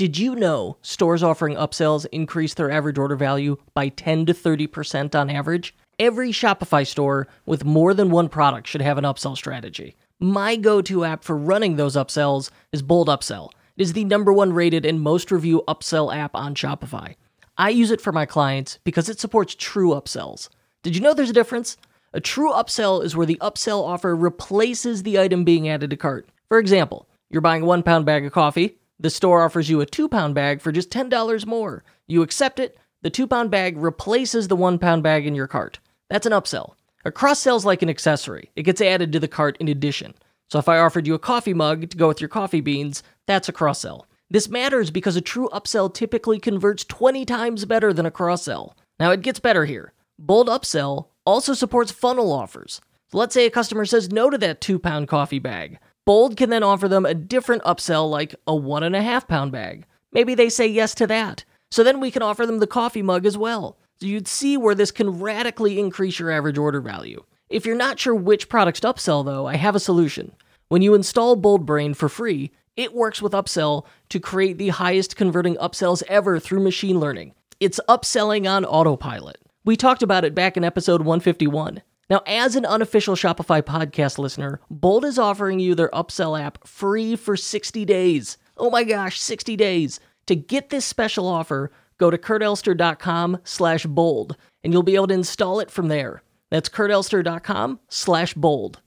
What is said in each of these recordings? Did you know stores offering upsells increase their average order value by 10 to 30% on average? Every Shopify store with more than one product should have an upsell strategy. My go-to app for running those upsells is Bold Upsell. It is the #1 rated and most reviewed upsell app on Shopify. I use it for my clients because it supports true upsells. Did you know there's a difference? A true upsell is where the upsell offer replaces the item being added to cart. For example, you're buying a 1-pound bag of coffee. The store offers you a 2-pound bag for just $10 more. You accept it. The 2-pound bag replaces the 1-pound bag in your cart. That's an upsell. A cross-sell is like an accessory. It gets added to the cart in addition. So if I offered you a coffee mug to go with your coffee beans, that's a cross-sell. This matters because a true upsell typically converts 20 times better than a cross-sell. Now it gets better here. Bold Upsell also supports funnel offers. So let's say a customer says no to that 2-pound coffee bag. Bold can then offer them a different upsell like a 1.5-pound bag. Maybe they say yes to that. So then we can offer them the coffee mug as well. So you'd see where this can radically increase your average order value. If you're not sure which products to upsell though, I have a solution. When you install Bold Brain for free, it works with upsell to create the highest converting upsells ever through machine learning. It's upselling on autopilot. We talked about it back in episode 151. Now, as an unofficial Shopify podcast listener, Bold is offering you their upsell app free for 60 days. Oh my gosh, 60 days. To get this special offer, go to kurtelster.com/bold, and you'll be able to install it from there. That's kurtelster.com/bold.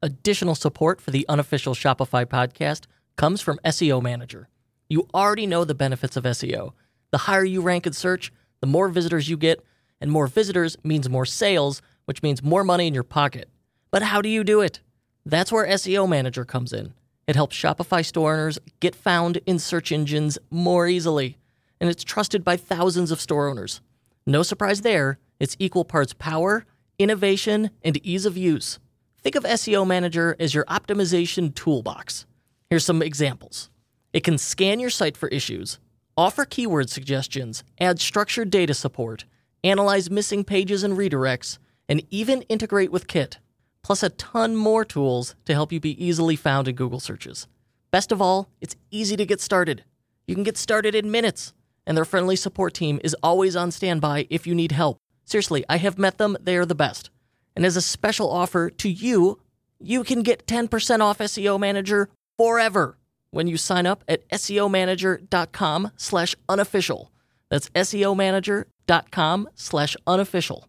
Additional support for the unofficial Shopify podcast comes from SEO Manager. You already know the benefits of SEO. The higher you rank in search, the more visitors you get, and more visitors means more sales, which means more money in your pocket. But how do you do it? That's where SEO Manager comes in. It helps Shopify store owners get found in search engines more easily, and it's trusted by thousands of store owners. No surprise there, it's equal parts power, innovation, and ease of use. Think of SEO Manager as your optimization toolbox. Here's some examples. It can scan your site for issues, offer keyword suggestions, add structured data support, analyze missing pages and redirects, and even integrate with Kit, plus a ton more tools to help you be easily found in Google searches. Best of all, it's easy to get started. You can get started in minutes, and their friendly support team is always on standby if you need help. Seriously, I have met them. They are the best. And as a special offer to you, you can get 10% off SEO Manager forever when you sign up at SEOmanager.com/unofficial. That's SEOmanager.com/unofficial.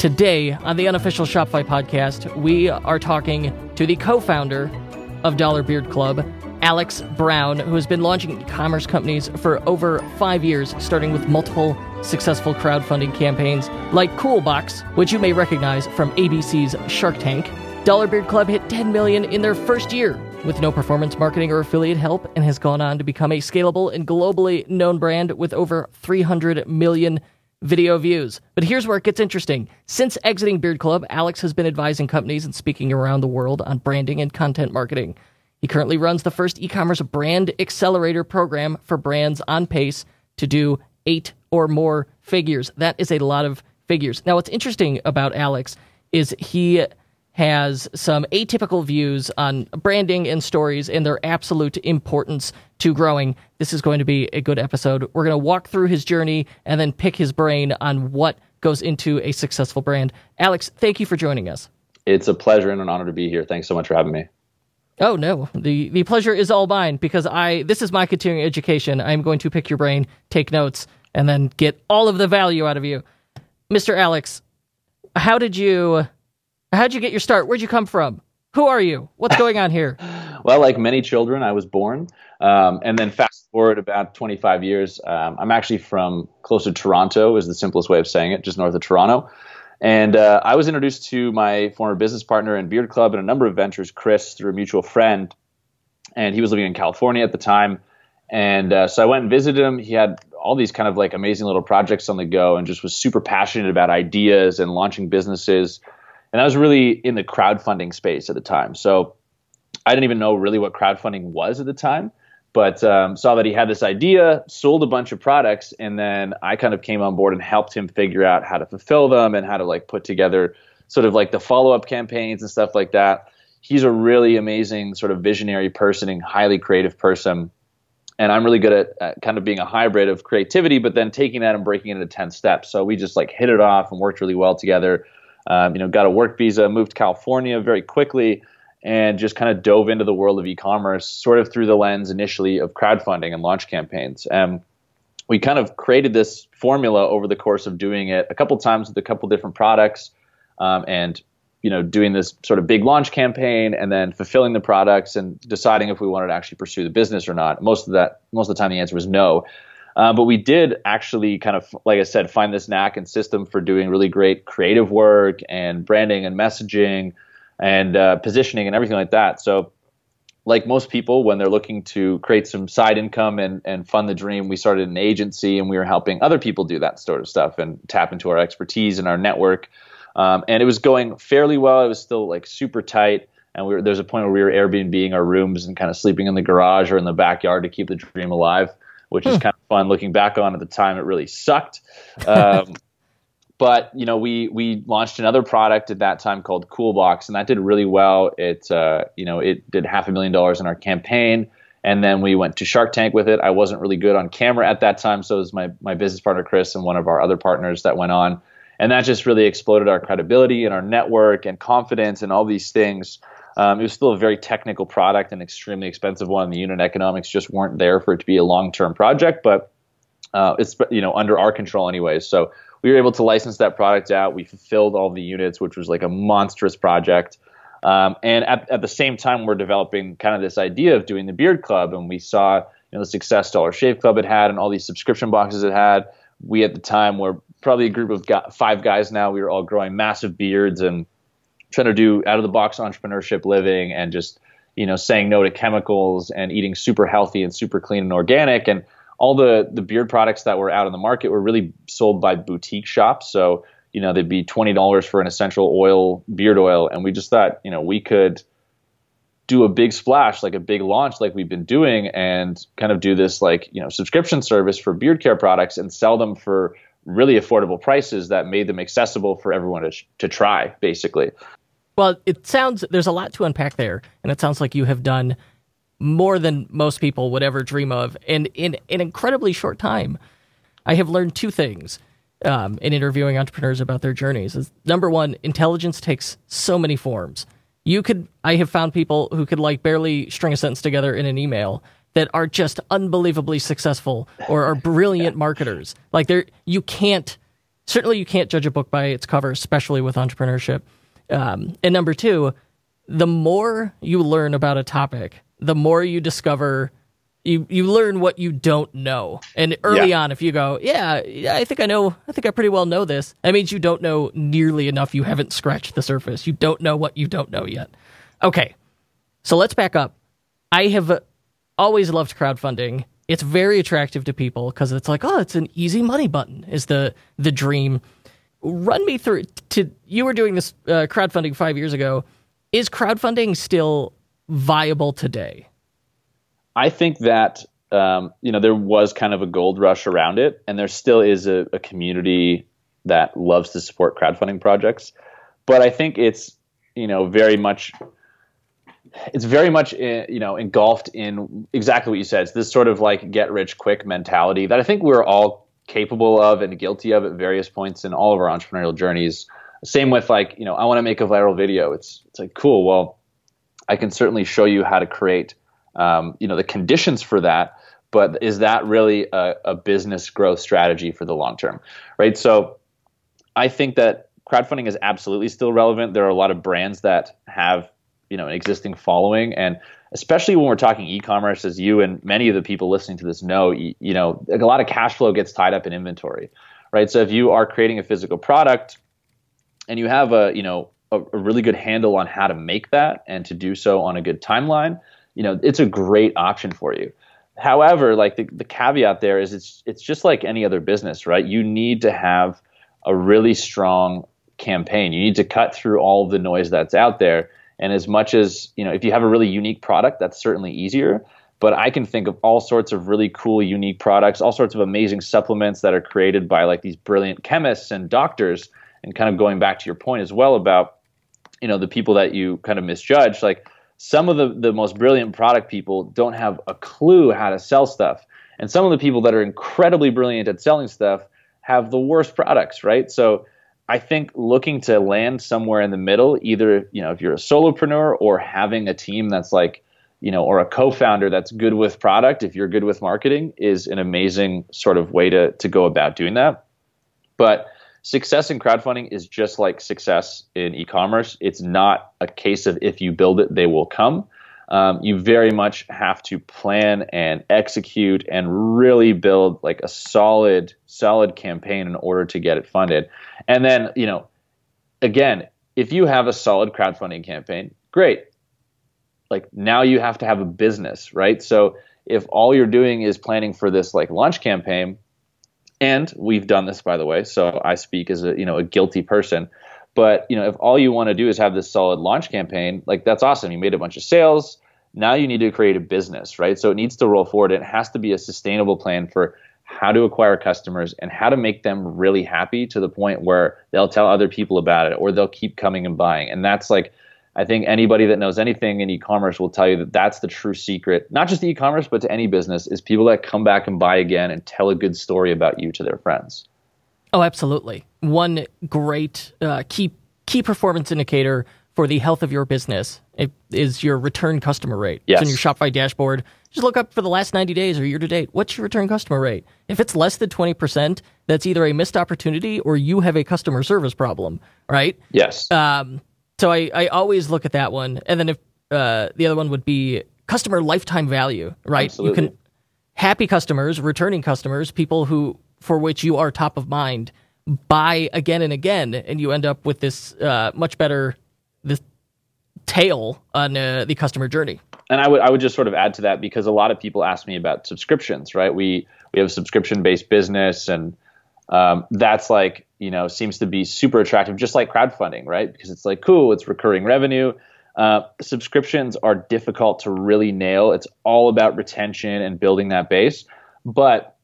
Today, on the unofficial Shopify podcast, we are talking to the co-founder of Dollar Beard Club, Alex Brown, who has been launching e-commerce companies for over 5 years, starting with multiple successful crowdfunding campaigns like Coolbox, which you may recognize from ABC's Shark Tank. Dollar Beard Club hit $10 million in their first year with no performance marketing or affiliate help, and has gone on to become a scalable and globally known brand with over 300 million video views. But here's where it gets interesting. Since exiting Beard Club, Alex has been advising companies and speaking around the world on branding and content marketing. He currently runs the first e-commerce brand accelerator program for brands on pace to do 8 or more figures. That is a lot of figures. Now, what's interesting about Alex is he has some atypical views on branding and stories and their absolute importance to growing. This is going to be a good episode. We're going to walk through his journey and then pick his brain on what goes into a successful brand. Alex, thank you for joining us. It's a pleasure and an honor to be here. Thanks so much for having me. Oh, no. The pleasure is all mine, because this is my continuing education. I'm going to pick your brain, take notes, and then get all of the value out of you. Mr. Alex, how'd you get your start? Where'd you come from? Who are you? What's going on here? Well, like many children, I was born. And then fast forward about 25 years, I'm actually from close to Toronto, is the simplest way of saying it, just north of Toronto. And I was introduced to my former business partner in Beard Club and a number of ventures, Chris, through a mutual friend. And he was living in California at the time. And so I went and visited him. He had all these kind of like amazing little projects on the go and just was super passionate about ideas and launching businesses. And I was really in the crowdfunding space at the time. So I didn't even know really what crowdfunding was at the time, but saw that he had this idea, sold a bunch of products, and then I kind of came on board and helped him figure out how to fulfill them and how to like put together sort of like the follow-up campaigns and stuff like that. He's a really amazing sort of visionary person and highly creative person. And I'm really good at kind of being a hybrid of creativity, but then taking that and breaking it into 10 steps. So we just like hit it off and worked really well together. Got a work visa, moved to California very quickly, and just kind of dove into the world of e-commerce sort of through the lens initially of crowdfunding and launch campaigns. And we kind of created this formula over the course of doing it a couple times with a couple different products, and doing this sort of big launch campaign and then fulfilling the products and deciding if we wanted to actually pursue the business or not. Most of the time, the answer was no. But we did actually kind of, like I said, find this knack and system for doing really great creative work and branding and messaging and positioning and everything like that. So like most people, when they're looking to create some side income and fund the dream, we started an agency and we were helping other people do that sort of stuff and tap into our expertise and our network. And it was going fairly well. It was still like super tight. And there's a point where we were Airbnb-ing our rooms and kind of sleeping in the garage or in the backyard to keep the dream alive, which is kind of fun looking back on. At the time, it really sucked. But, we launched another product at that time called Coolbox, and that did really well. It did $500,000 in our campaign, and then we went to Shark Tank with it. I wasn't really good on camera at that time, so it was my business partner, Chris, and one of our other partners that went on. And that just really exploded our credibility and our network and confidence and all these things. It was still a very technical product and extremely expensive one. The unit economics just weren't there for it to be a long-term project, but it's, under our control anyways. So we were able to license that product out. We fulfilled all the units, which was like a monstrous project. And at the same time, we're developing kind of this idea of doing the Beard Club. And we saw the success Dollar Shave Club had and all these subscription boxes it had. We at the time were probably a group of five guys now. We were all growing massive beards and trying to do out-of-the-box entrepreneurship living and just saying no to chemicals and eating super healthy and super clean and organic. And all the beard products that were out in the market were really sold by boutique shops. So, they'd be $20 for an essential oil, beard oil. And we just thought, we could do a big splash, like a big launch like we've been doing, and kind of do this like, subscription service for beard care products and sell them for really affordable prices that made them accessible for everyone to try, basically. Well, it sounds there's a lot to unpack there. And it sounds like you have done more than most people would ever dream of. And in an incredibly short time, I have learned two things in interviewing entrepreneurs about their journeys. Is, number one, intelligence takes so many forms. I have found people who could like barely string a sentence together in an email that are just unbelievably successful or are brilliant marketers. Like you can't judge a book by its cover, especially with entrepreneurship. And number two, the more you learn about a topic, the more you discover, you learn what you don't know. And early on, if you go, I think I pretty well know this, that means you don't know nearly enough. You haven't scratched the surface. You don't know what you don't know yet. Okay, so let's back up. I have always loved crowdfunding. It's very attractive to people because it's like, it's an easy money button is the dream. Run me through to you were doing this crowdfunding 5 years ago. Is crowdfunding still viable today? I think that there was kind of a gold rush around it, and there still is a community that loves to support crowdfunding projects. But I think it's very much engulfed in exactly what you said. It's this sort of like get rich quick mentality that I think we're all capable of and guilty of at various points in all of our entrepreneurial journeys. Same with like I want to make a viral video. It's like cool. Well, I can certainly show you how to create the conditions for that, but is that really a business growth strategy for the long term, right? So I think that crowdfunding is absolutely still relevant. There are a lot of brands that have an existing following, and especially when we're talking e-commerce, as you and many of the people listening to this know, a lot of cash flow gets tied up in inventory, right? So if you are creating a physical product and you have a really good handle on how to make that and to do so on a good timeline, it's a great option for you. However, like the caveat there is it's just like any other business, right? You need to have a really strong campaign. You need to cut through all of the noise that's out there. And as much as, you know, if you have a really unique product, that's certainly easier. But I can think of all sorts of really cool, unique products, all sorts of amazing supplements that are created by like these brilliant chemists and doctors. And kind of going back to your point as well about, you know, the people that you kind of misjudge, like some of the most brilliant product people don't have a clue how to sell stuff. And some of the people that are incredibly brilliant at selling stuff have the worst products, right? So I think looking to land somewhere in the middle, either, you know, if you're a solopreneur or having a team that's like, you know, or a co-founder that's good with product, if you're good with marketing, is an amazing sort of way to go about doing that. But success in crowdfunding is just like success in e-commerce. It's not a case of if you build it, they will come. You very much have to plan and execute and really build like a solid campaign in order to get it funded. And then, you know, again, if you have a solid crowdfunding campaign, great. Like now you have to have a business, right? So if all you're doing is planning for this like launch campaign, and we've done this, by the way, so I speak as a, you know, a guilty person. But, you know, if all you want to do is have this solid launch campaign, like that's awesome. You made a bunch of sales. Now you need to create a business, right? So it needs to roll forward. It has to be a sustainable plan for how to acquire customers and how to make them really happy to the point where they'll tell other people about it or they'll keep coming and buying. And that's like, I think anybody that knows anything in e-commerce will tell you that that's the true secret, not just to e-commerce, but to any business, is people that come back and buy again and tell a good story about you to their friends. Oh, absolutely. One great key performance indicator for the health of your business is your return customer rate. Yes. So in your Shopify dashboard, just look up for the last 90 days or year to date, what's your return customer rate? If it's less than 20%, that's either a missed opportunity or you have a customer service problem, right? Yes. So I always look at that one. And then if the other one would be customer lifetime value, right? Absolutely. You can happy customers, returning customers, people who for which you are top of mind, buy again and again, and you end up with this much better this tail on the customer journey. And I would just sort of add to that, because a lot of people ask me about subscriptions, right? We have a subscription-based business, and that's like, you know, seems to be super attractive, just like crowdfunding, right? Because it's like, cool, it's recurring revenue. Subscriptions are difficult to really nail. It's all about retention and building that base. But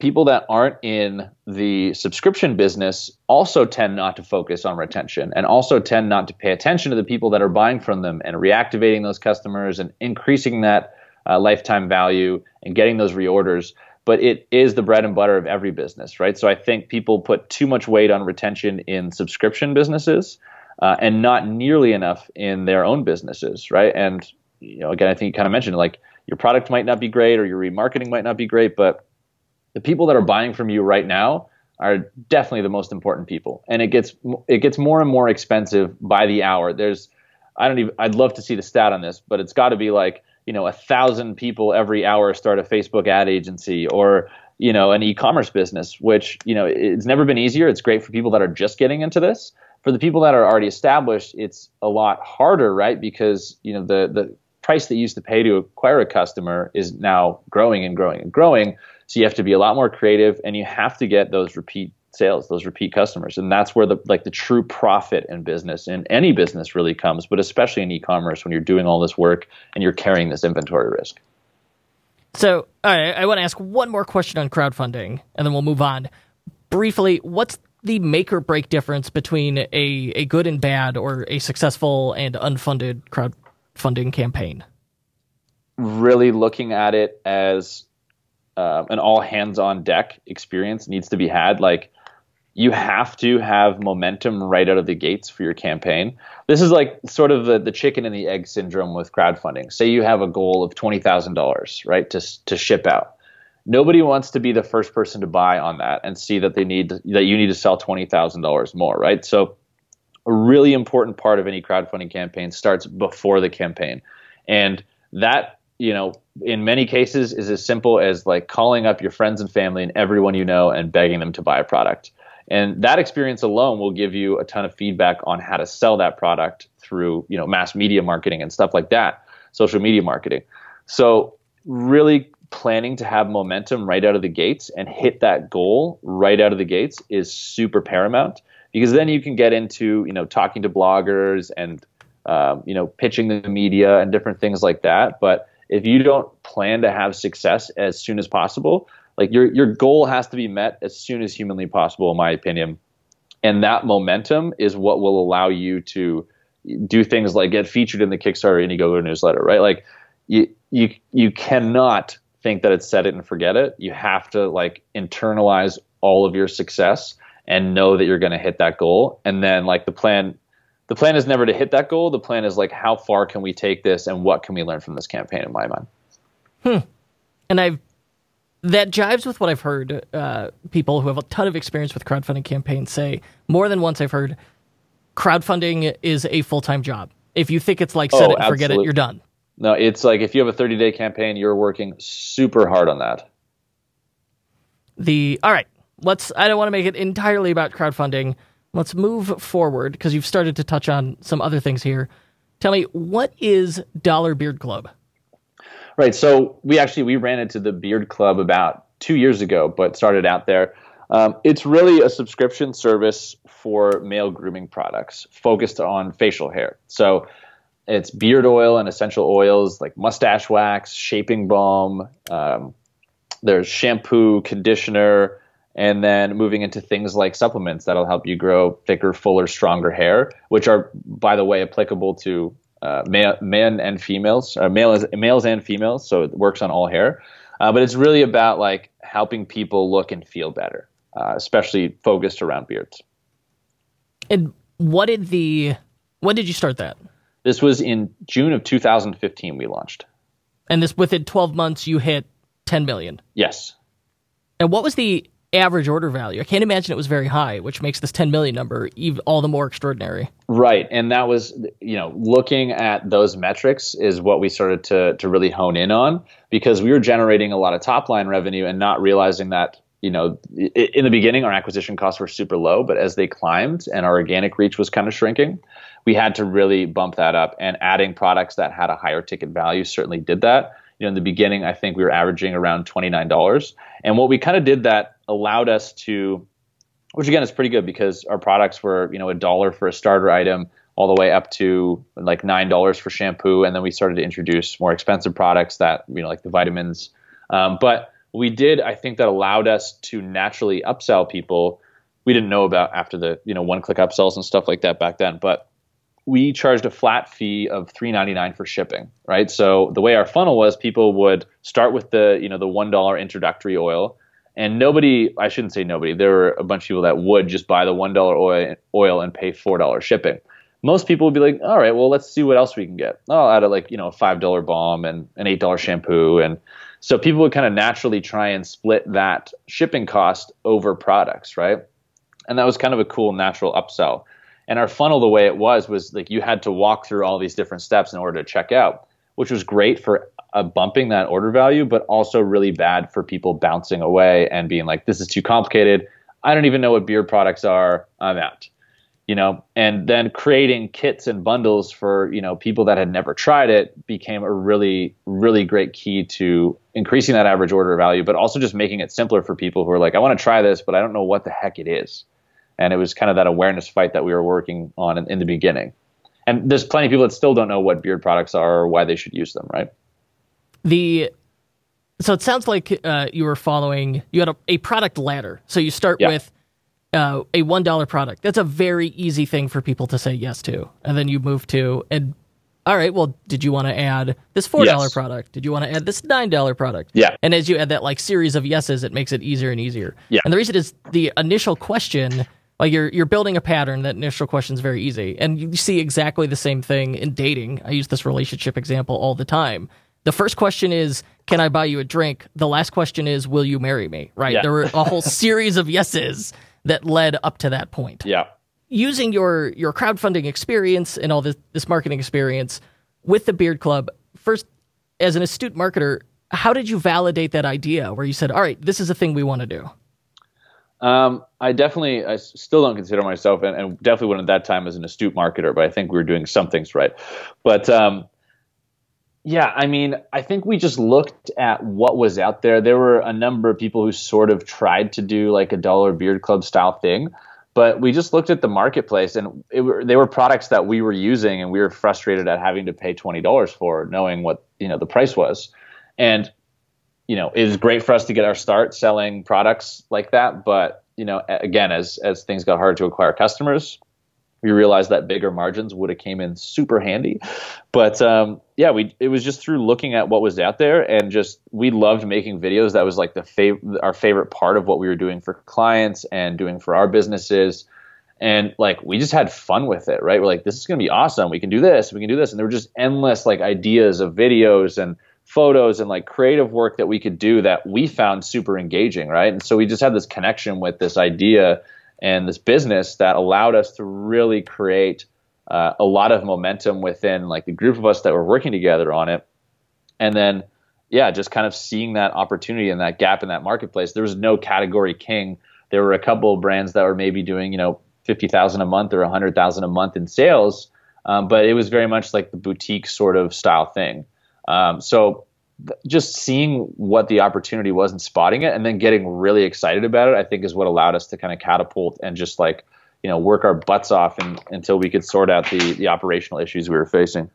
people that aren't in the subscription business also tend not to focus on retention and also tend not to pay attention to the people that are buying from them and reactivating those customers and increasing that lifetime value and getting those reorders. But it is the bread and butter of every business, right? So I think people put too much weight on retention in subscription businesses and not nearly enough in their own businesses, right? And, you know, again, I think you kind of mentioned, like, your product might not be great or your remarketing might not be great, but the people that are buying from you right now are definitely the most important people. And it gets more and more expensive by the hour. I'd love to see the stat on this, but it's got to be like, you know, 1,000 people every hour start a Facebook ad agency or, you know, an e-commerce business, which, you know, it's never been easier. It's great for people that are just getting into this. For the people that are already established, it's a lot harder, right? Because, you know, the price that you used to pay to acquire a customer is now growing and growing and growing. So you have to be a lot more creative, and you have to get those repeat sales, those repeat customers. And that's where the true profit in business, in any business, really comes, but especially in e-commerce when you're doing all this work and you're carrying this inventory risk. So I want to ask one more question on crowdfunding, and then we'll move on. Briefly, what's the make or break difference between a good and bad or a successful and unfunded crowdfunding campaign? Really looking at it as an all hands on deck experience needs to be had. Like, you have to have momentum right out of the gates for your campaign. This is like sort of the chicken and the egg syndrome with crowdfunding. Say you have a goal of $20,000, right, to ship out. Nobody wants to be the first person to buy on that and see that you need to sell $20,000 more, right? So a really important part of any crowdfunding campaign starts before the campaign. And that, you know, in many cases is as simple as like calling up your friends and family and everyone you know and begging them to buy a product. And that experience alone will give you a ton of feedback on how to sell that product through, you know, mass media marketing and stuff like that, social media marketing. So really planning to have momentum right out of the gates and hit that goal right out of the gates is super paramount. because then you can get into, you know, talking to bloggers and, you know, pitching the media and different things like that. But if you don't plan to have success as soon as possible, like your goal has to be met as soon as humanly possible, in my opinion. And that momentum is what will allow you to do things like get featured in the Kickstarter Indiegogo newsletter, right? Like you cannot think that it's set it and forget it. You have to like internalize all of your success and know that you're going to hit that goal. And then like the plan is never to hit that goal. The plan is like, how far can we take this and what can we learn from this campaign, in my mind? And that jives with what I've heard people who have a ton of experience with crowdfunding campaigns say. More than once I've heard crowdfunding is a full-time job. If you think it's like set it and forget it, you're done. No, it's like if you have a 30-day campaign, you're working super hard on that. All right, I don't want to make it entirely about crowdfunding. Let's move forward because you've started to touch on some other things here. Tell me, what is Dollar Beard Club? Right, so we ran into the Beard Club about 2 years ago, but started out there. It's really a subscription service for male grooming products focused on facial hair. So it's beard oil and essential oils like mustache wax, shaping balm, there's shampoo, conditioner, and then moving into things like supplements that'll help you grow thicker, fuller, stronger hair, which are, by the way, applicable to males and females, so it works on all hair. But it's really about like helping people look and feel better, especially focused around beards. And when did you start that? This was in June of 2015 we launched. And within 12 months you hit 10 million? Yes. And what was the average order value? I can't imagine it was very high, which makes this 10 million number all the more extraordinary. Right. And that was, you know, looking at those metrics is what we started to really hone in on, because we were generating a lot of top line revenue and not realizing that, you know, in the beginning, our acquisition costs were super low, but as they climbed and our organic reach was kind of shrinking, we had to really bump that up, and adding products that had a higher ticket value certainly did that. You know, in the beginning, I think we were averaging around $29. And what we kind of did that allowed us to, which again is pretty good because our products were, you know, $1 for a starter item all the way up to like $9 for shampoo. And then we started to introduce more expensive products that, you know, like the vitamins. But we did, I think that allowed us to naturally upsell people. We didn't know about after the, you know, one-click upsells and stuff like that back then, but we charged a flat fee of $3.99 for shipping, right? So the way our funnel was, people would start with the, you know, the $1 introductory oil, and there were a bunch of people that would just buy the $1 oil and pay $4 shipping. Most people would be like, all right, well, let's see what else we can get. I'll add a, like, you know, a $5 balm and an $8 shampoo. And so people would kind of naturally try and split that shipping cost over products, right? And that was kind of a cool natural upsell. And our funnel, the way it was like you had to walk through all these different steps in order to check out, which was great for bumping that order value, but also really bad for people bouncing away and being like, this is too complicated. I don't even know what beard products are. I'm out. You know, and then creating kits and bundles for, you know, people that had never tried it became a really, really great key to increasing that average order value, but also just making it simpler for people who are like, I want to try this, but I don't know what the heck it is. And it was kind of that awareness fight that we were working on in the beginning. And there's plenty of people that still don't know what beard products are or why they should use them, right? So it sounds like you had a product ladder. So you start with a $1 product. That's a very easy thing for people to say yes to. And then you move to, and all right, well, did you want to add this $4 product? Did you want to add this $9 product? Yeah. And as you add that like series of yeses, it makes it easier and easier. Yeah. And the reason is the initial question... Like you're building a pattern. That initial question is very easy, and you see exactly the same thing in dating. I use this relationship example all the time. The first question is, "Can I buy you a drink?" The last question is, "Will you marry me?" Right? Yeah. There were a whole series of yeses that led up to that point. Yeah. Using your crowdfunding experience and all this marketing experience with the Beard Club, first, as an astute marketer, how did you validate that idea where you said, "All right, this is a thing we want to do"? I still don't consider myself, and definitely wouldn't at that time, as an astute marketer, but I think we were doing some things right. But I think we just looked at what was out there. There were a number of people who sort of tried to do like a Dollar Beard Club style thing, But we just looked at the marketplace, and they were products that we were using, and we were frustrated at having to pay $20 for, knowing what the price was. And it was great for us to get our start selling products like that. But again, as things got harder to acquire customers, we realized that bigger margins would have came in super handy. But it was just through looking at what was out there, and just we loved making videos. That was like our favorite part of what we were doing for clients and doing for our businesses. And we just had fun with it, right? We're like, this is going to be awesome. We can do this. We can do this. And there were just endless ideas of videos and photos and creative work that we could do that we found super engaging, right? And so we just had this connection with this idea and this business that allowed us to really create a lot of momentum within the group of us that were working together on it. And then, just kind of seeing that opportunity and that gap in that marketplace. There was no category king. There were a couple of brands that were maybe doing, $50,000 a month or $100,000 a month in sales. But it was very much the boutique sort of style thing. Just seeing what the opportunity was and spotting it, and then getting really excited about it, I think is what allowed us to kind of catapult and just work our butts off until we could sort out the operational issues we were facing.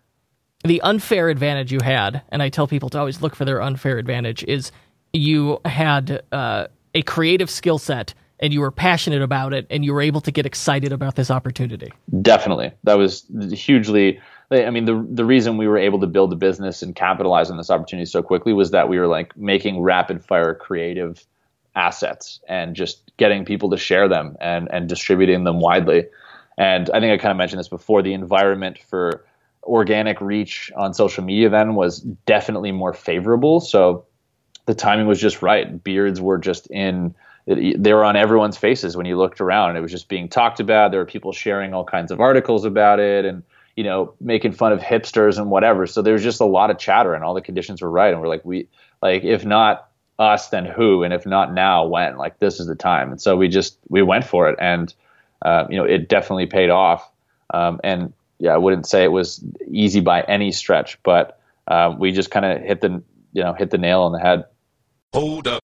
The unfair advantage you had, and I tell people to always look for their unfair advantage, is you had a creative skill set, and you were passionate about it, and you were able to get excited about this opportunity. Definitely. That was hugely... the reason we were able to build a business and capitalize on this opportunity so quickly was that we were making rapid fire creative assets and just getting people to share them and distributing them widely. And I think I kind of mentioned this before, the environment for organic reach on social media then was definitely more favorable. So the timing was just right. Beards were they were on everyone's faces when you looked around, and it was just being talked about. There were people sharing all kinds of articles about it and making fun of hipsters and whatever. So there's just a lot of chatter, and all the conditions were right. And we're if not us, then who? And if not now, when? This is the time. And so we went for it, and it definitely paid off. I wouldn't say it was easy by any stretch, but we just kind of hit the nail on the head. Hold up.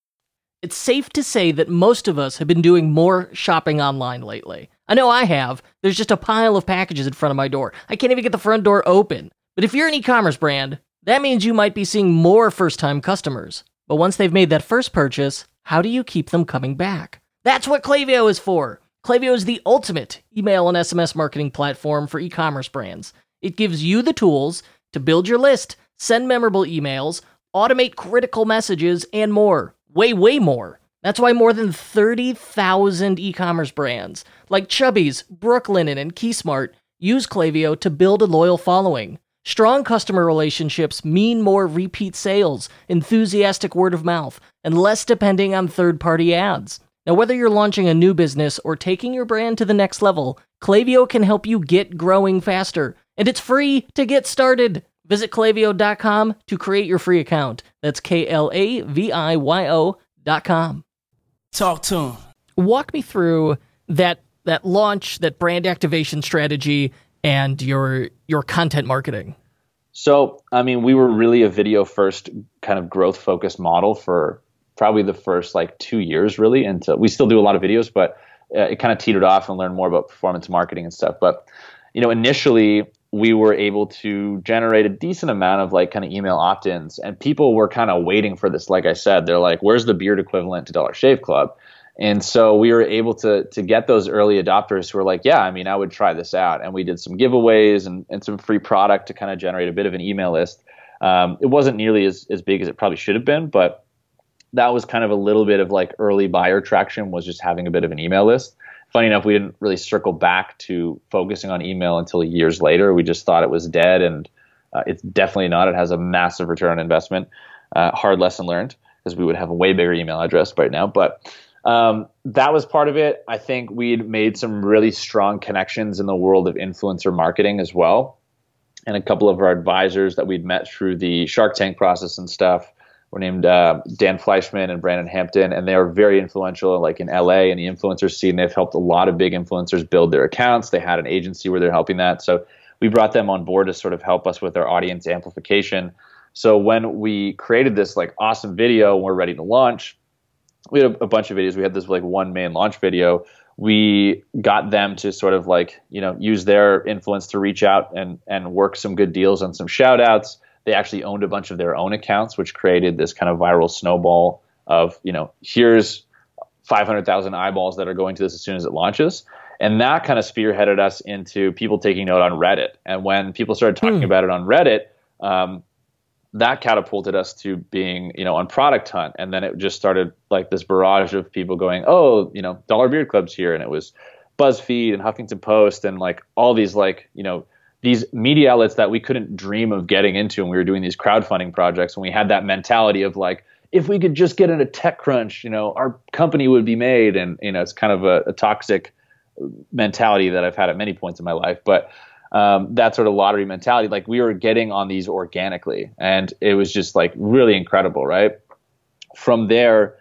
It's safe to say that most of us have been doing more shopping online lately. I know I have. There's just a pile of packages in front of my door. I can't even get the front door open. But if you're an e-commerce brand, that means you might be seeing more first-time customers. But once they've made that first purchase, how do you keep them coming back? That's what Klaviyo is for. Klaviyo is the ultimate email and SMS marketing platform for e-commerce brands. It gives you the tools to build your list, send memorable emails, automate critical messages, and more. Way, way more. That's why more than 30,000 e-commerce brands like Chubbies, Brooklinen, and KeySmart use Klaviyo to build a loyal following. Strong customer relationships mean more repeat sales, enthusiastic word of mouth, and less depending on third-party ads. Now, whether you're launching a new business or taking your brand to the next level, Klaviyo can help you get growing faster. And it's free to get started. Visit klaviyo.com to create your free account. That's Klaviyo.com. Talk to him. Walk me through that launch, that brand activation strategy, and your content marketing. So, we were really a video first kind of growth focused model for probably the first 2 years, really. And we still do a lot of videos, but it kind of teetered off and learned more about performance marketing and stuff. But initially, we were able to generate a decent amount of email opt-ins, and people were kind of waiting for this. Like I said, they're like, where's the beard equivalent to Dollar Shave Club? And so we were able to get those early adopters who were like, yeah, I would try this out. And we did some giveaways and some free product to kind of generate a bit of an email list. It wasn't nearly as big as it probably should have been, but that was kind of a little bit of early buyer traction, was just having a bit of an email list. Funny enough, we didn't really circle back to focusing on email until years later. We just thought it was dead, and it's definitely not. It has a massive return on investment. Hard lesson learned, because we would have a way bigger email address right now. But that was part of it. I think we'd made some really strong connections in the world of influencer marketing as well. And a couple of our advisors that we'd met through the Shark Tank process and stuff were named Dan Fleischman and Brandon Hampton, and they are very influential in LA and the influencer scene. They've helped a lot of big influencers build their accounts. They had an agency where they're helping that. So we brought them on board to sort of help us with our audience amplification. So when we created this awesome video and we're ready to launch, we had a bunch of videos. We had this one main launch video we got them to sort of like, you know, use their influence to reach out and work some good deals on some shout outs. They actually owned a bunch of their own accounts, which created this kind of viral snowball of, you know, here's 500,000 eyeballs that are going to this as soon as it launches. And that kind of spearheaded us into people taking note on Reddit. And when people started talking about it on Reddit, that catapulted us to being, you know, on Product Hunt. And then it just started like this barrage of people going, oh, you know, Dollar Beard Club's here. And it was BuzzFeed and Huffington Post and like all these like, you know, these media outlets that we couldn't dream of getting into. And we were doing these crowdfunding projects and we had that mentality of like, if we could just get into TechCrunch, you know, our company would be made. And, you know, it's kind of a toxic mentality that I've had at many points in my life, but that sort of lottery mentality, like we were getting on these organically and it was just like really incredible, right? From there,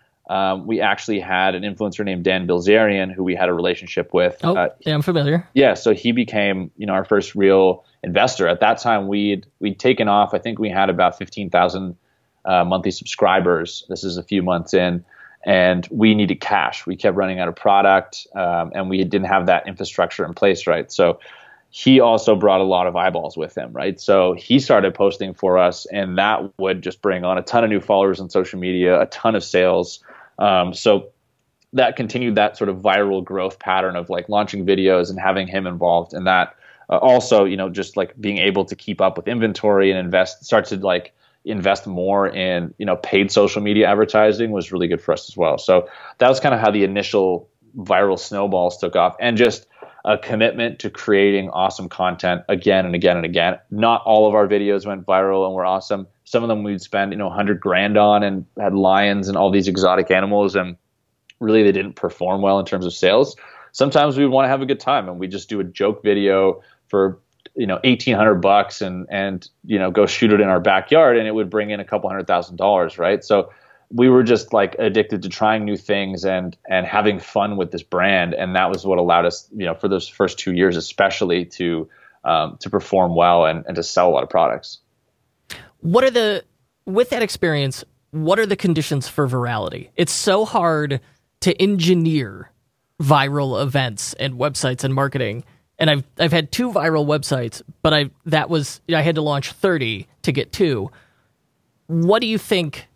we actually had an influencer named Dan Bilzerian who we had a relationship with. Oh, yeah, I'm familiar. Yeah. So he became, you know, our first real investor. At that time we'd taken off. I think we had about 15,000 monthly subscribers. This is a few months in. And we needed cash. We kept running out of product, and we didn't have that infrastructure in place, right? So he also brought a lot of eyeballs with him, right? So he started posting for us, and that would just bring on a ton of new followers on social media, a ton of sales. So that continued that sort of viral growth pattern of like launching videos and having him involved. And that also, you know, just like being able to keep up with inventory and invest more in, you know, paid social media advertising was really good for us as well. So that was kind of how the initial viral snowballs took off, and just a commitment to creating awesome content again and again and again. Not all of our videos went viral and were awesome. Some of them we'd spend, you know, $100,000 on and had lions and all these exotic animals, and really they didn't perform well in terms of sales. Sometimes we would want to have a good time and we just do a joke video for, you know, $1,800 and, you know, go shoot it in our backyard and it would bring in a couple $100,000, right? So we were just like addicted to trying new things and having fun with this brand. And that was what allowed us, you know, for those first 2 years, especially to perform well and to sell a lot of products. With that experience, what are the conditions for virality? It's so hard to engineer viral events and websites and marketing. And I've had two viral websites, but I had to launch 30 to get two. What do you think?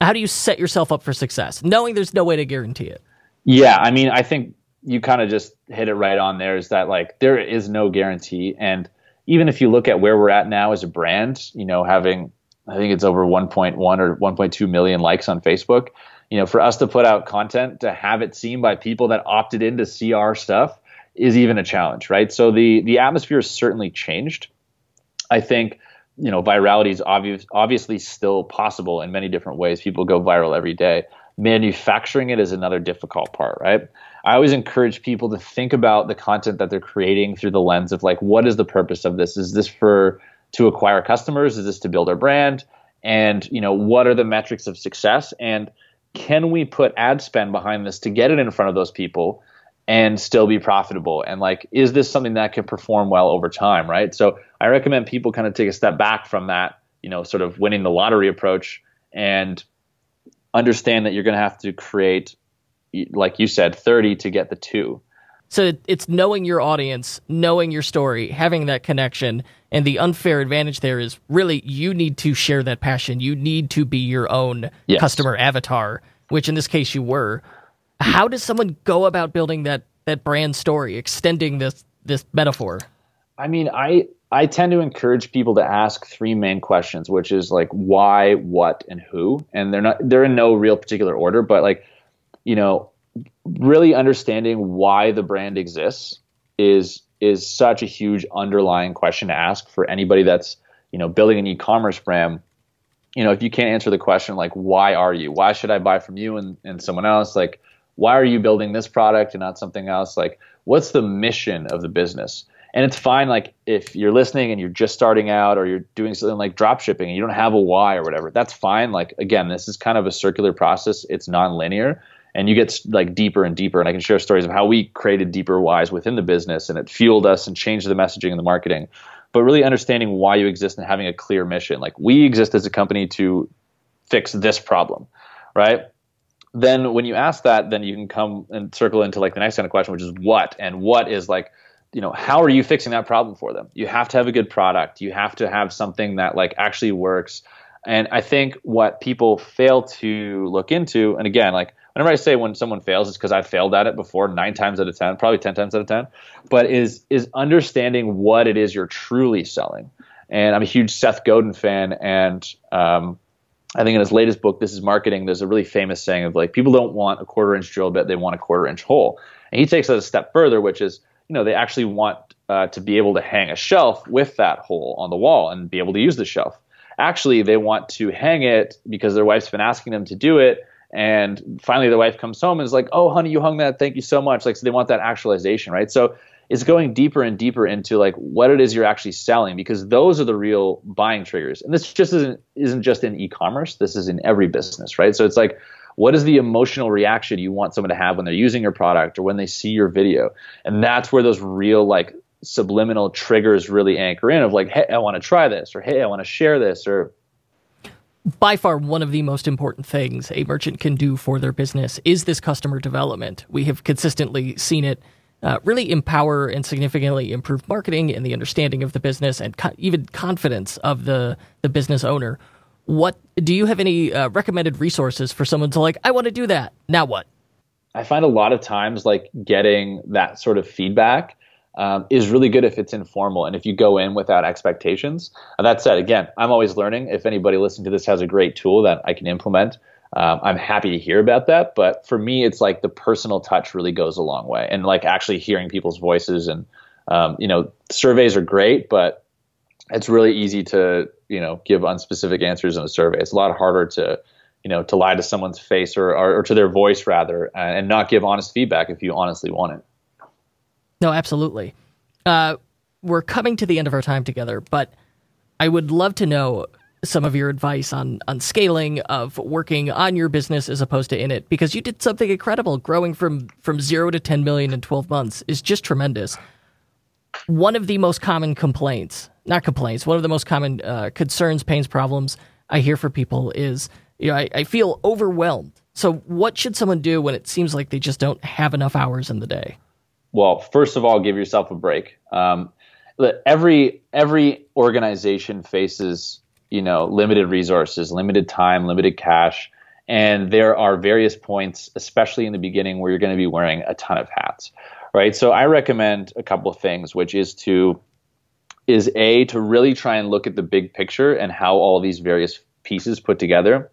How do you set yourself up for success, knowing there's no way to guarantee it? Yeah, I mean, I think you kind of just hit it right on there. Is that like there is no guarantee, and even if you look at where we're at now as a brand, you know, having I think it's over 1.1 or 1.2 million likes on Facebook. You know, for us to put out content to have it seen by people that opted in to see our stuff is even a challenge, right? So the atmosphere has certainly changed. I think, you know, virality is obviously still possible in many different ways. People go viral every day. Manufacturing it is another difficult part, right? I always encourage people to think about the content that they're creating through the lens of like, what is the purpose of this? Is this to acquire customers? Is this to build our brand? And, you know, what are the metrics of success? And can we put ad spend behind this to get it in front of those people and still be profitable? And like, is this something that can perform well over time, right? So I recommend people kind of take a step back from that, you know, sort of winning the lottery approach, and understand that you're going to have to create, like you said, 30 to get the two. So it's knowing your audience, knowing your story, having that connection. And the unfair advantage there is really you need to share that passion. You need to be your own customer avatar, which in this case you were. How does someone go about building that brand story, extending this metaphor? I mean, I tend to encourage people to ask three main questions, which is like why, what, and who. And they're in no real particular order, but like, you know, really understanding why the brand exists is such a huge underlying question to ask for anybody that's, you know, building an e-commerce brand. You know, if you can't answer the question like why are you? Why should I buy from you and someone else? Like, why are you building this product and not something else? Like, what's the mission of the business? And it's fine, like, if you're listening and you're just starting out or you're doing something like dropshipping and you don't have a why or whatever, that's fine. Like, again, this is kind of a circular process. It's nonlinear, and you get like deeper and deeper. And I can share stories of how we created deeper whys within the business, and it fueled us and changed the messaging and the marketing. But really understanding why you exist and having a clear mission. Like, we exist as a company to fix this problem, right? then when you ask that, then you can come and circle into like the next kind of question, which is what, and what is like, you know, how are you fixing that problem for them? You have to have a good product. You have to have something that like actually works. And I think what people fail to look into, and again, like whenever I say when someone fails, it's because I've failed at it before 9 times out of 10, probably 10 times out of 10, but is understanding what it is you're truly selling. And I'm a huge Seth Godin fan, and I think in his latest book, This Is Marketing, there's a really famous saying of like, people don't want a 1/4-inch drill bit, they want a 1/4-inch hole. And he takes that a step further, which is, you know, they actually want to be able to hang a shelf with that hole on the wall and be able to use the shelf. Actually, they want to hang it because their wife's been asking them to do it. And finally, their wife comes home and is like, oh, honey, you hung that. Thank you so much. Like, so they want that actualization, right? So it's going deeper and deeper into like what it is you're actually selling, because those are the real buying triggers. And this just isn't just in e-commerce. This is in every business, right? So it's like, what is the emotional reaction you want someone to have when they're using your product or when they see your video? And that's where those real like subliminal triggers really anchor in of like, hey, I want to try this, or hey, I want to share this, or... By far, one of the most important things a merchant can do for their business is this customer development. We have consistently seen it really empower and significantly improve marketing and the understanding of the business and even confidence of the business owner. What do you have any recommended resources for someone to like, I want to do that, now what? I find a lot of times like getting that sort of feedback is really good if it's informal and if you go in without expectations. And that said, again, I'm always learning. If anybody listening to this has a great tool that I can implement, I'm happy to hear about that. But for me, it's like the personal touch really goes a long way, and like actually hearing people's voices. And you know, surveys are great, but it's really easy to, you know, give unspecific answers in a survey. It's a lot harder to, you know, to lie to someone's face or to their voice rather, and not give honest feedback if you honestly want it. No, absolutely. We're coming to the end of our time together, but I would love to know some of your advice on scaling, of working on your business as opposed to in it, because you did something incredible. Growing from 0 to 10 million in 12 months is just tremendous. One of the most common concerns, pains, problems I hear from people is, you know, I feel overwhelmed. So what should someone do when it seems like they just don't have enough hours in the day? Well, first of all, give yourself a break. Every organization faces, you know, limited resources, limited time, limited cash. And there are various points, especially in the beginning, where you're going to be wearing a ton of hats, right? So I recommend a couple of things, which is to really try and look at the big picture and how all these various pieces put together.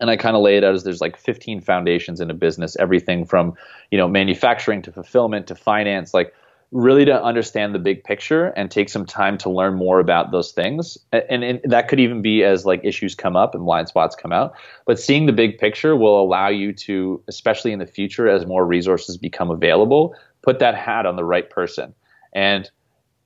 And I kind of lay it out as there's like 15 foundations in a business, everything from, you know, manufacturing to fulfillment to finance, like really to understand the big picture and take some time to learn more about those things. And that could even be as like issues come up and blind spots come out. But seeing the big picture will allow you to, especially in the future, as more resources become available, put that hat on the right person. And,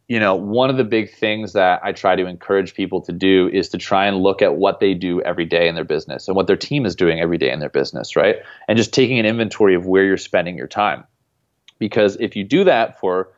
you know, one of the big things that I try to encourage people to do is to try and look at what they do every day in their business and what their team is doing every day in their business, right? And just taking an inventory of where you're spending your time. Because if you do that for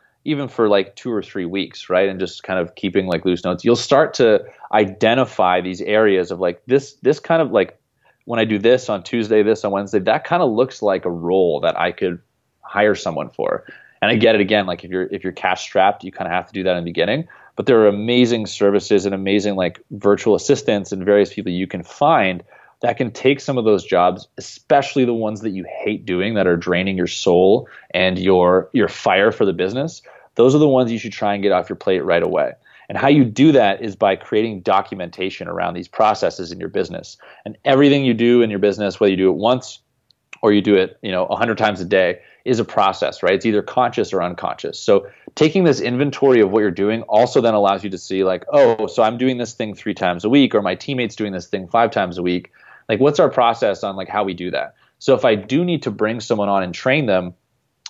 like 2 or 3 weeks, right, and just kind of keeping like loose notes, you'll start to identify these areas of like this kind of like, when I do this on Tuesday, this on Wednesday, that kind of looks like a role that I could hire someone for. And I get it, again, like if you're cash strapped, you kind of have to do that in the beginning. But there are amazing services and amazing like virtual assistants and various people you can find that can take some of those jobs, especially the ones that you hate doing, that are draining your soul and your fire for the business. Those are the ones you should try and get off your plate right away. And how you do that is by creating documentation around these processes in your business. And everything you do in your business, whether you do it once or you do it, you know, 100 times a day, is a process, right? It's either conscious or unconscious. So taking this inventory of what you're doing also then allows you to see like, oh, so I'm doing this thing 3 times a week, or my teammate's doing this thing 5 times a week. Like, what's our process on like how we do that? So if I do need to bring someone on and train them,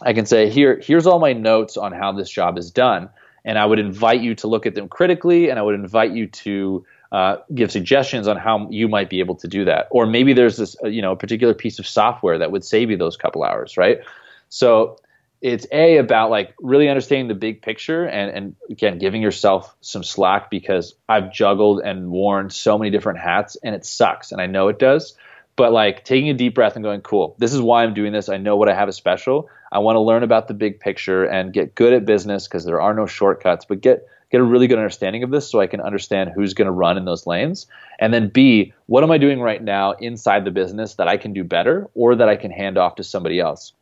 I can say, here's all my notes on how this job is done. And I would invite you to look at them critically, and I would invite you to give suggestions on how you might be able to do that. Or maybe there's this, you know, a particular piece of software that would save you those couple hours, right? So it's about like really understanding the big picture and again, giving yourself some slack, because I've juggled and worn so many different hats and it sucks. And I know it does, But like taking a deep breath and going, cool, this is why I'm doing this. I know what I have is special. I want to learn about the big picture and get good at business because there are no shortcuts, but get a really good understanding of this so I can understand who's going to run in those lanes. And then B, what am I doing right now inside the business that I can do better or that I can hand off to somebody else?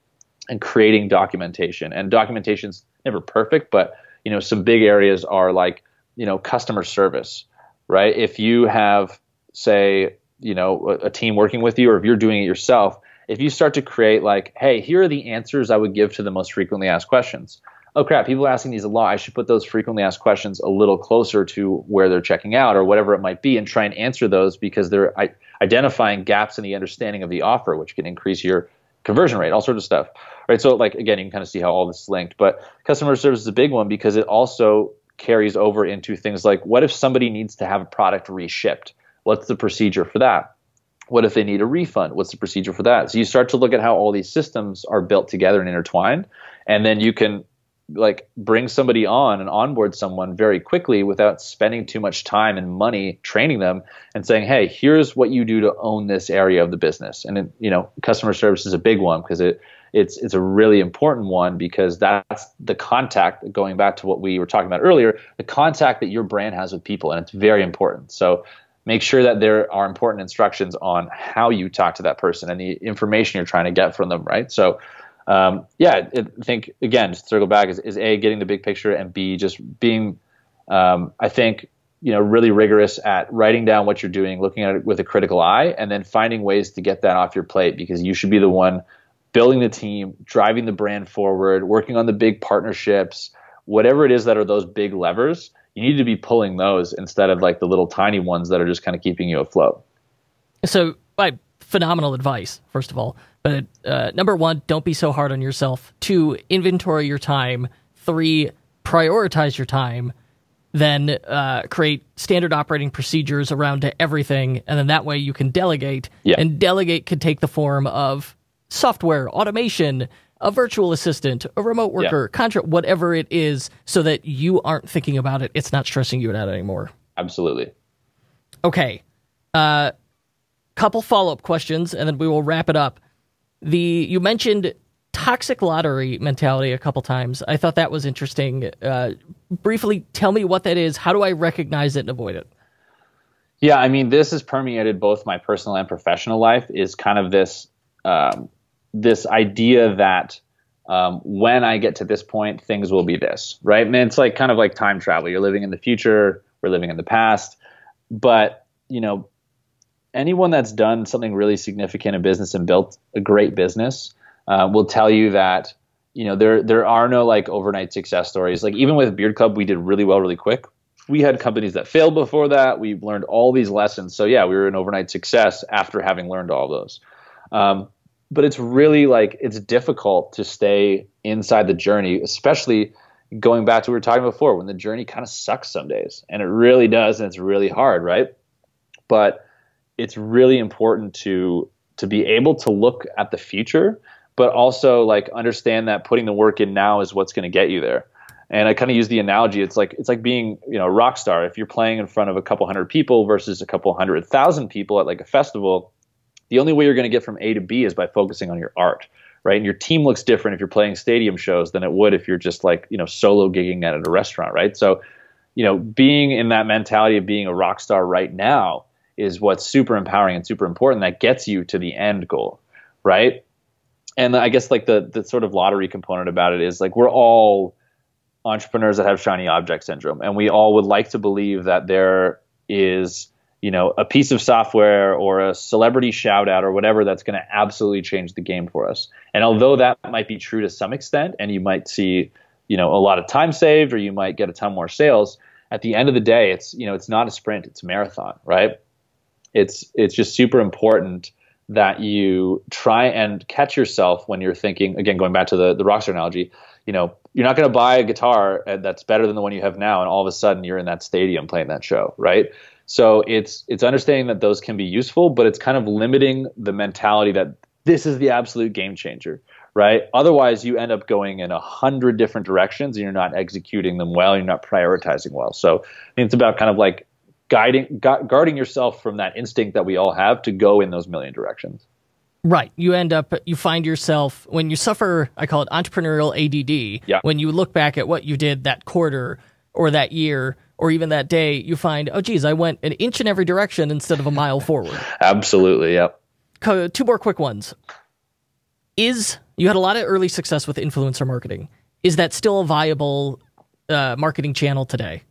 And creating documentation. And documentation's never perfect, but you know, some big areas are like, you know, customer service, right? If you have, say, you know, a team working with you, or if you're doing it yourself, if you start to create like, hey, here are the answers I would give to the most frequently asked questions. Oh crap, people are asking these a lot. I should put those frequently asked questions a little closer to where they're checking out or whatever it might be and try and answer those because they're identifying gaps in the understanding of the offer, which can increase your conversion rate, all sorts of stuff, right? So like, again, you can kind of see how all this is linked, but customer service is a big one because it also carries over into things like, what if somebody needs to have a product reshipped? What's the procedure for that? What if they need a refund? What's the procedure for that? So you start to look at how all these systems are built together and intertwined, and then you can like bring somebody on and onboard someone very quickly without spending too much time and money training them and saying, hey, here's what you do to own this area of the business. And it, you know, customer service is a big one because it's a really important one because that's the contact, going back to what we were talking about earlier, the contact that your brand has with people, and it's very important. So make sure that there are important instructions on how you talk to that person and the information you're trying to get from them, right? So, I think, again, just to circle back, is A, getting the big picture, and B, just being, I think, you know, really rigorous at writing down what you're doing, looking at it with a critical eye, and then finding ways to get that off your plate because you should be the one building the team, driving the brand forward, working on the big partnerships, whatever it is that are those big levers. You need to be pulling those instead of like the little tiny ones that are just kind of keeping you afloat. So, phenomenal advice, first of all. But number one, don't be so hard on yourself. Two, inventory your time. Three, prioritize your time. Then create standard operating procedures around to everything. And then that way you can delegate. Yeah. And delegate could take the form of software, automation, a virtual assistant, a remote worker, contract, whatever it is, so that you aren't thinking about it. It's not stressing you out anymore. Absolutely. Okay. Couple follow-up questions, and then we will wrap it up. You mentioned toxic lottery mentality a couple times. I thought that was interesting. Briefly, tell me what that is. How do I recognize it and avoid it? Yeah, I mean, this has permeated both my personal and professional life, is kind of this... this idea that when I get to this point, things will be this, right? And it's like kind of like time travel. You're living in the future, we're living in the past. But, you know, anyone that's done something really significant in business and built a great business will tell you that, you know, there are no like overnight success stories. Like even with Beard Club, we did really well really quick. We had companies that failed before that. We've learned all these lessons. So yeah, we were an overnight success after having learned all those. But it's really like, it's difficult to stay inside the journey, especially going back to what we were talking before, when the journey kind of sucks some days, and it really does, and it's really hard, right? But it's really important to be able to look at the future, but also like understand that putting the work in now is what's going to get you there. And I kind of use the analogy, it's like being, you know, a rock star. If you're playing in front of a couple hundred people versus a couple 100,000 people at like a festival, the only way you're going to get from A to B is by focusing on your art, right? And your team looks different if you're playing stadium shows than it would if you're just like, you know, solo gigging at a restaurant, right? So, you know, being in that mentality of being a rock star right now is what's super empowering and super important. That gets you to the end goal, right? And I guess like the sort of lottery component about it is like we're all entrepreneurs that have shiny object syndrome, and we all would like to believe that there is, you know, a piece of software or a celebrity shout out or whatever that's going to absolutely change the game for us. And although that might be true to some extent, and you might see, you know, a lot of time saved, or you might get a ton more sales, at the end of the day, it's, you know, it's not a sprint, it's a marathon, right? It's just super important that you try and catch yourself when you're thinking, again, going back to the rockstar analogy, you know, you're not going to buy a guitar that's better than the one you have now, and all of a sudden you're in that stadium playing that show, right? So it's understanding that those can be useful, but it's kind of limiting the mentality that this is the absolute game changer, right? Otherwise, you end up going in 100 different directions, and you're not executing them well, you're not prioritizing well. So I mean, it's about kind of like guarding yourself from that instinct that we all have to go in those million directions. Right. You find yourself, when you suffer, I call it entrepreneurial ADD, yeah. When you look back at what you did that quarter or that year or even that day, you find, oh, geez, I went an inch in every direction instead of a mile forward. Absolutely, yep. Two more quick ones. You had a lot of early success with influencer marketing. Is that still a viable marketing channel today?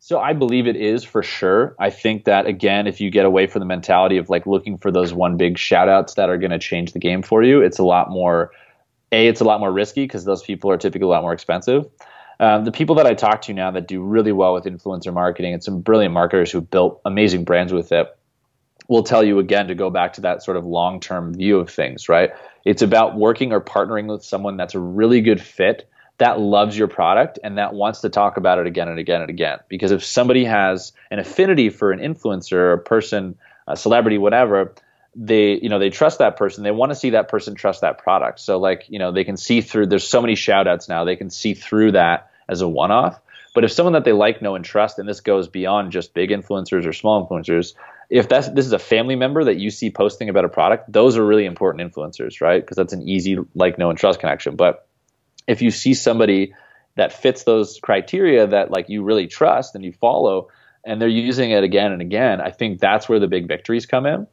So I believe it is for sure. I think that, again, if you get away from the mentality of like looking for those one big shout outs that are going to change the game for you, it's a lot more risky because those people are typically a lot more expensive. The people that I talk to now that do really well with influencer marketing and some brilliant marketers who built amazing brands with it will tell you, again, to go back to that sort of long-term view of things, right? It's about working or partnering with someone that's a really good fit, that loves your product, and that wants to talk about it again and again and again. Because if somebody has an affinity for an influencer, a person, a celebrity, whatever, they trust that person. They want to see that person trust that product. So they can see through, there's so many shout outs now, they can see through that as a one-off. But if someone that they like, know, and trust, and this goes beyond just big influencers or small influencers, if this is a family member that you see posting about a product, those are really important influencers, right? Because that's an easy like, know, and trust connection. But if you see somebody that fits those criteria that like you really trust and you follow, and they're using it again and again, I think that's where the big victories come in.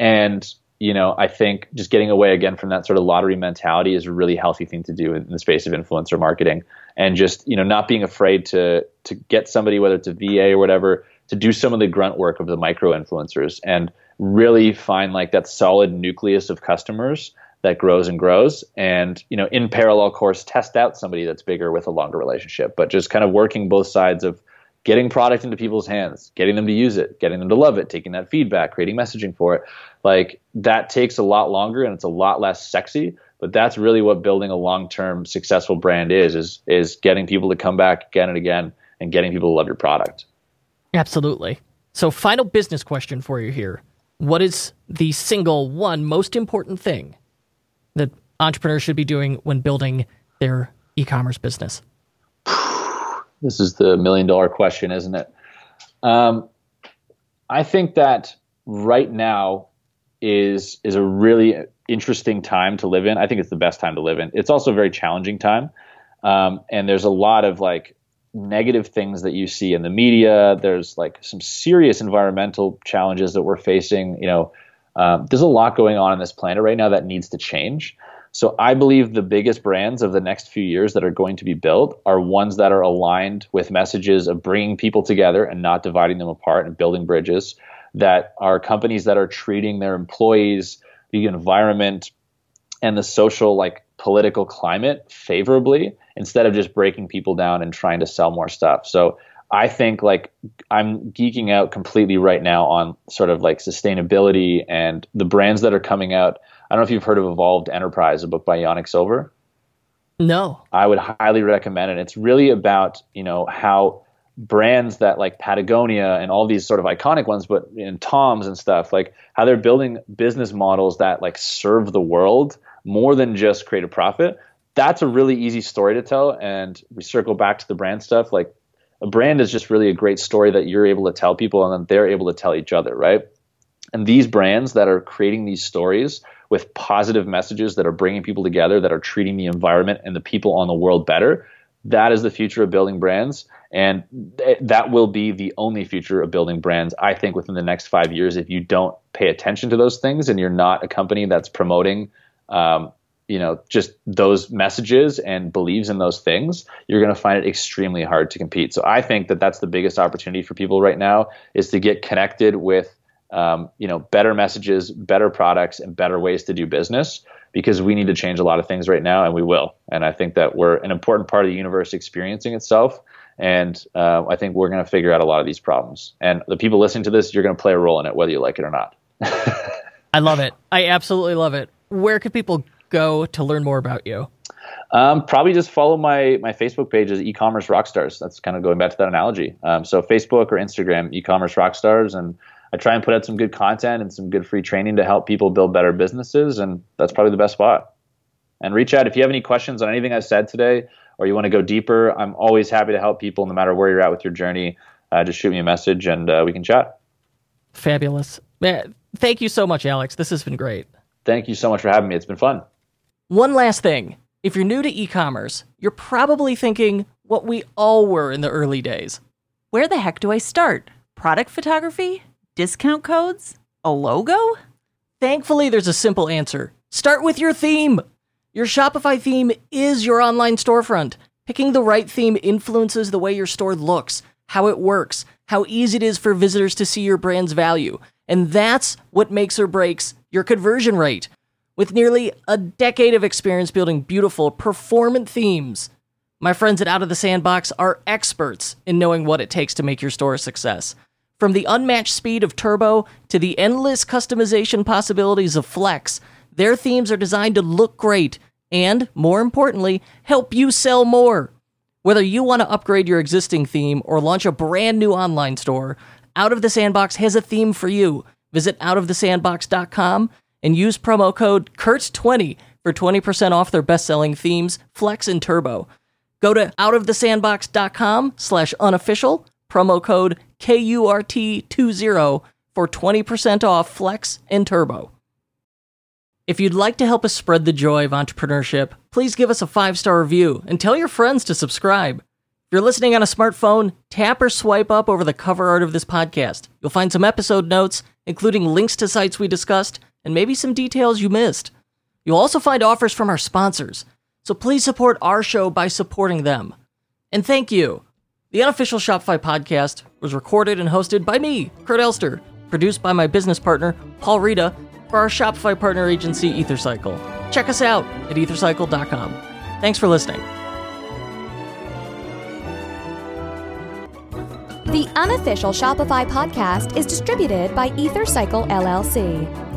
And I think just getting away again from that sort of lottery mentality is a really healthy thing to do in the space of influencer marketing, and just not being afraid to get somebody, whether it's a VA or whatever, to do some of the grunt work of the micro influencers and really find like that solid nucleus of customers that grows and grows, and in parallel course test out somebody that's bigger with a longer relationship. But just kind of working both sides of getting product into people's hands, getting them to use it, getting them to love it, taking that feedback, creating messaging for it. Like that takes a lot longer and it's a lot less sexy, but that's really what building a long-term successful brand is getting people to come back again and again and getting people to love your product. Absolutely. So final business question for you here. What is the single one most important thing that entrepreneurs should be doing when building their e-commerce business? This is the million-dollar question, isn't it? I think that right now is a really interesting time to live in. I think it's the best time to live in. It's also a very challenging time. And there's a lot of like negative things that you see in the media. There's like some serious environmental challenges that we're facing. There's a lot going on this planet right now that needs to change. So I believe the biggest brands of the next few years that are going to be built are ones that are aligned with messages of bringing people together and not dividing them apart and building bridges, that are companies that are treating their employees, the environment, and the social, like political climate favorably, instead of just breaking people down and trying to sell more stuff. So I think like I'm geeking out completely right now on sort of like sustainability and the brands that are coming out. I don't know if you've heard of Evolved Enterprise, a book by Yannick Silver. No. I would highly recommend it. It's really about, how brands that like Patagonia and all these sort of iconic ones, but in Tom's and stuff, like how they're building business models that like serve the world more than just create a profit. That's a really easy story to tell. And we circle back to the brand stuff. Like a brand is just really a great story that you're able to tell people, and then they're able to tell each other, right? And these brands that are creating these stories with positive messages that are bringing people together, that are treating the environment and the people on the world better, that is the future of building brands. And that will be the only future of building brands, I think, within the next 5 years, if you don't pay attention to those things and you're not a company that's promoting just those messages and believes in those things, you're going to find it extremely hard to compete. So I think that that's the biggest opportunity for people right now, is to get connected with better messages, better products, and better ways to do business, because we need to change a lot of things right now, and we will. And I think that we're an important part of the universe experiencing itself, and I think we're going to figure out a lot of these problems. And the people listening to this, you're going to play a role in it, whether you like it or not. I love it. I absolutely love it. Where could people go to learn more about you? Probably just follow my Facebook page as Ecommerce Rockstars. That's kind of going back to that analogy. So Facebook or Instagram, Ecommerce Rockstars, and I try and put out some good content and some good free training to help people build better businesses, and that's probably the best spot. And reach out if you have any questions on anything I've said today, or you want to go deeper. I'm always happy to help people no matter where you're at with your journey. just shoot me a message and we can chat. Fabulous. Man, thank you so much, Alex. This has been great. Thank you so much for having me. It's been fun. One last thing. If you're new to e-commerce, you're probably thinking what we all were in the early days. Where the heck do I start? Product photography? Discount codes? A logo? Thankfully, there's a simple answer. Start with your theme. Your Shopify theme is your online storefront. Picking the right theme influences the way your store looks, how it works, how easy it is for visitors to see your brand's value. And that's what makes or breaks your conversion rate. With nearly a decade of experience building beautiful, performant themes, my friends at Out of the Sandbox are experts in knowing what it takes to make your store a success. From the unmatched speed of Turbo to the endless customization possibilities of Flex, their themes are designed to look great and, more importantly, help you sell more. Whether you want to upgrade your existing theme or launch a brand new online store, Out of the Sandbox has a theme for you. Visit outofthesandbox.com and use promo code KURTZ20 for 20% off their best-selling themes, Flex and Turbo. Go to outofthesandbox.com/unofficial, promo code KURT20 for 20% off Flex and Turbo. If you'd like to help us spread the joy of entrepreneurship, please give us a 5-star review and tell your friends to subscribe. If you're listening on a smartphone, tap or swipe up over the cover art of this podcast. You'll find some episode notes, including links to sites we discussed, and maybe some details you missed. You'll also find offers from our sponsors, so please support our show by supporting them. And thank you. The Unofficial Shopify Podcast was recorded and hosted by me, Kurt Elster, produced by my business partner, Paul Rita, for our Shopify partner agency, EtherCycle. Check us out at ethercycle.com. Thanks for listening. The Unofficial Shopify Podcast is distributed by EtherCycle LLC.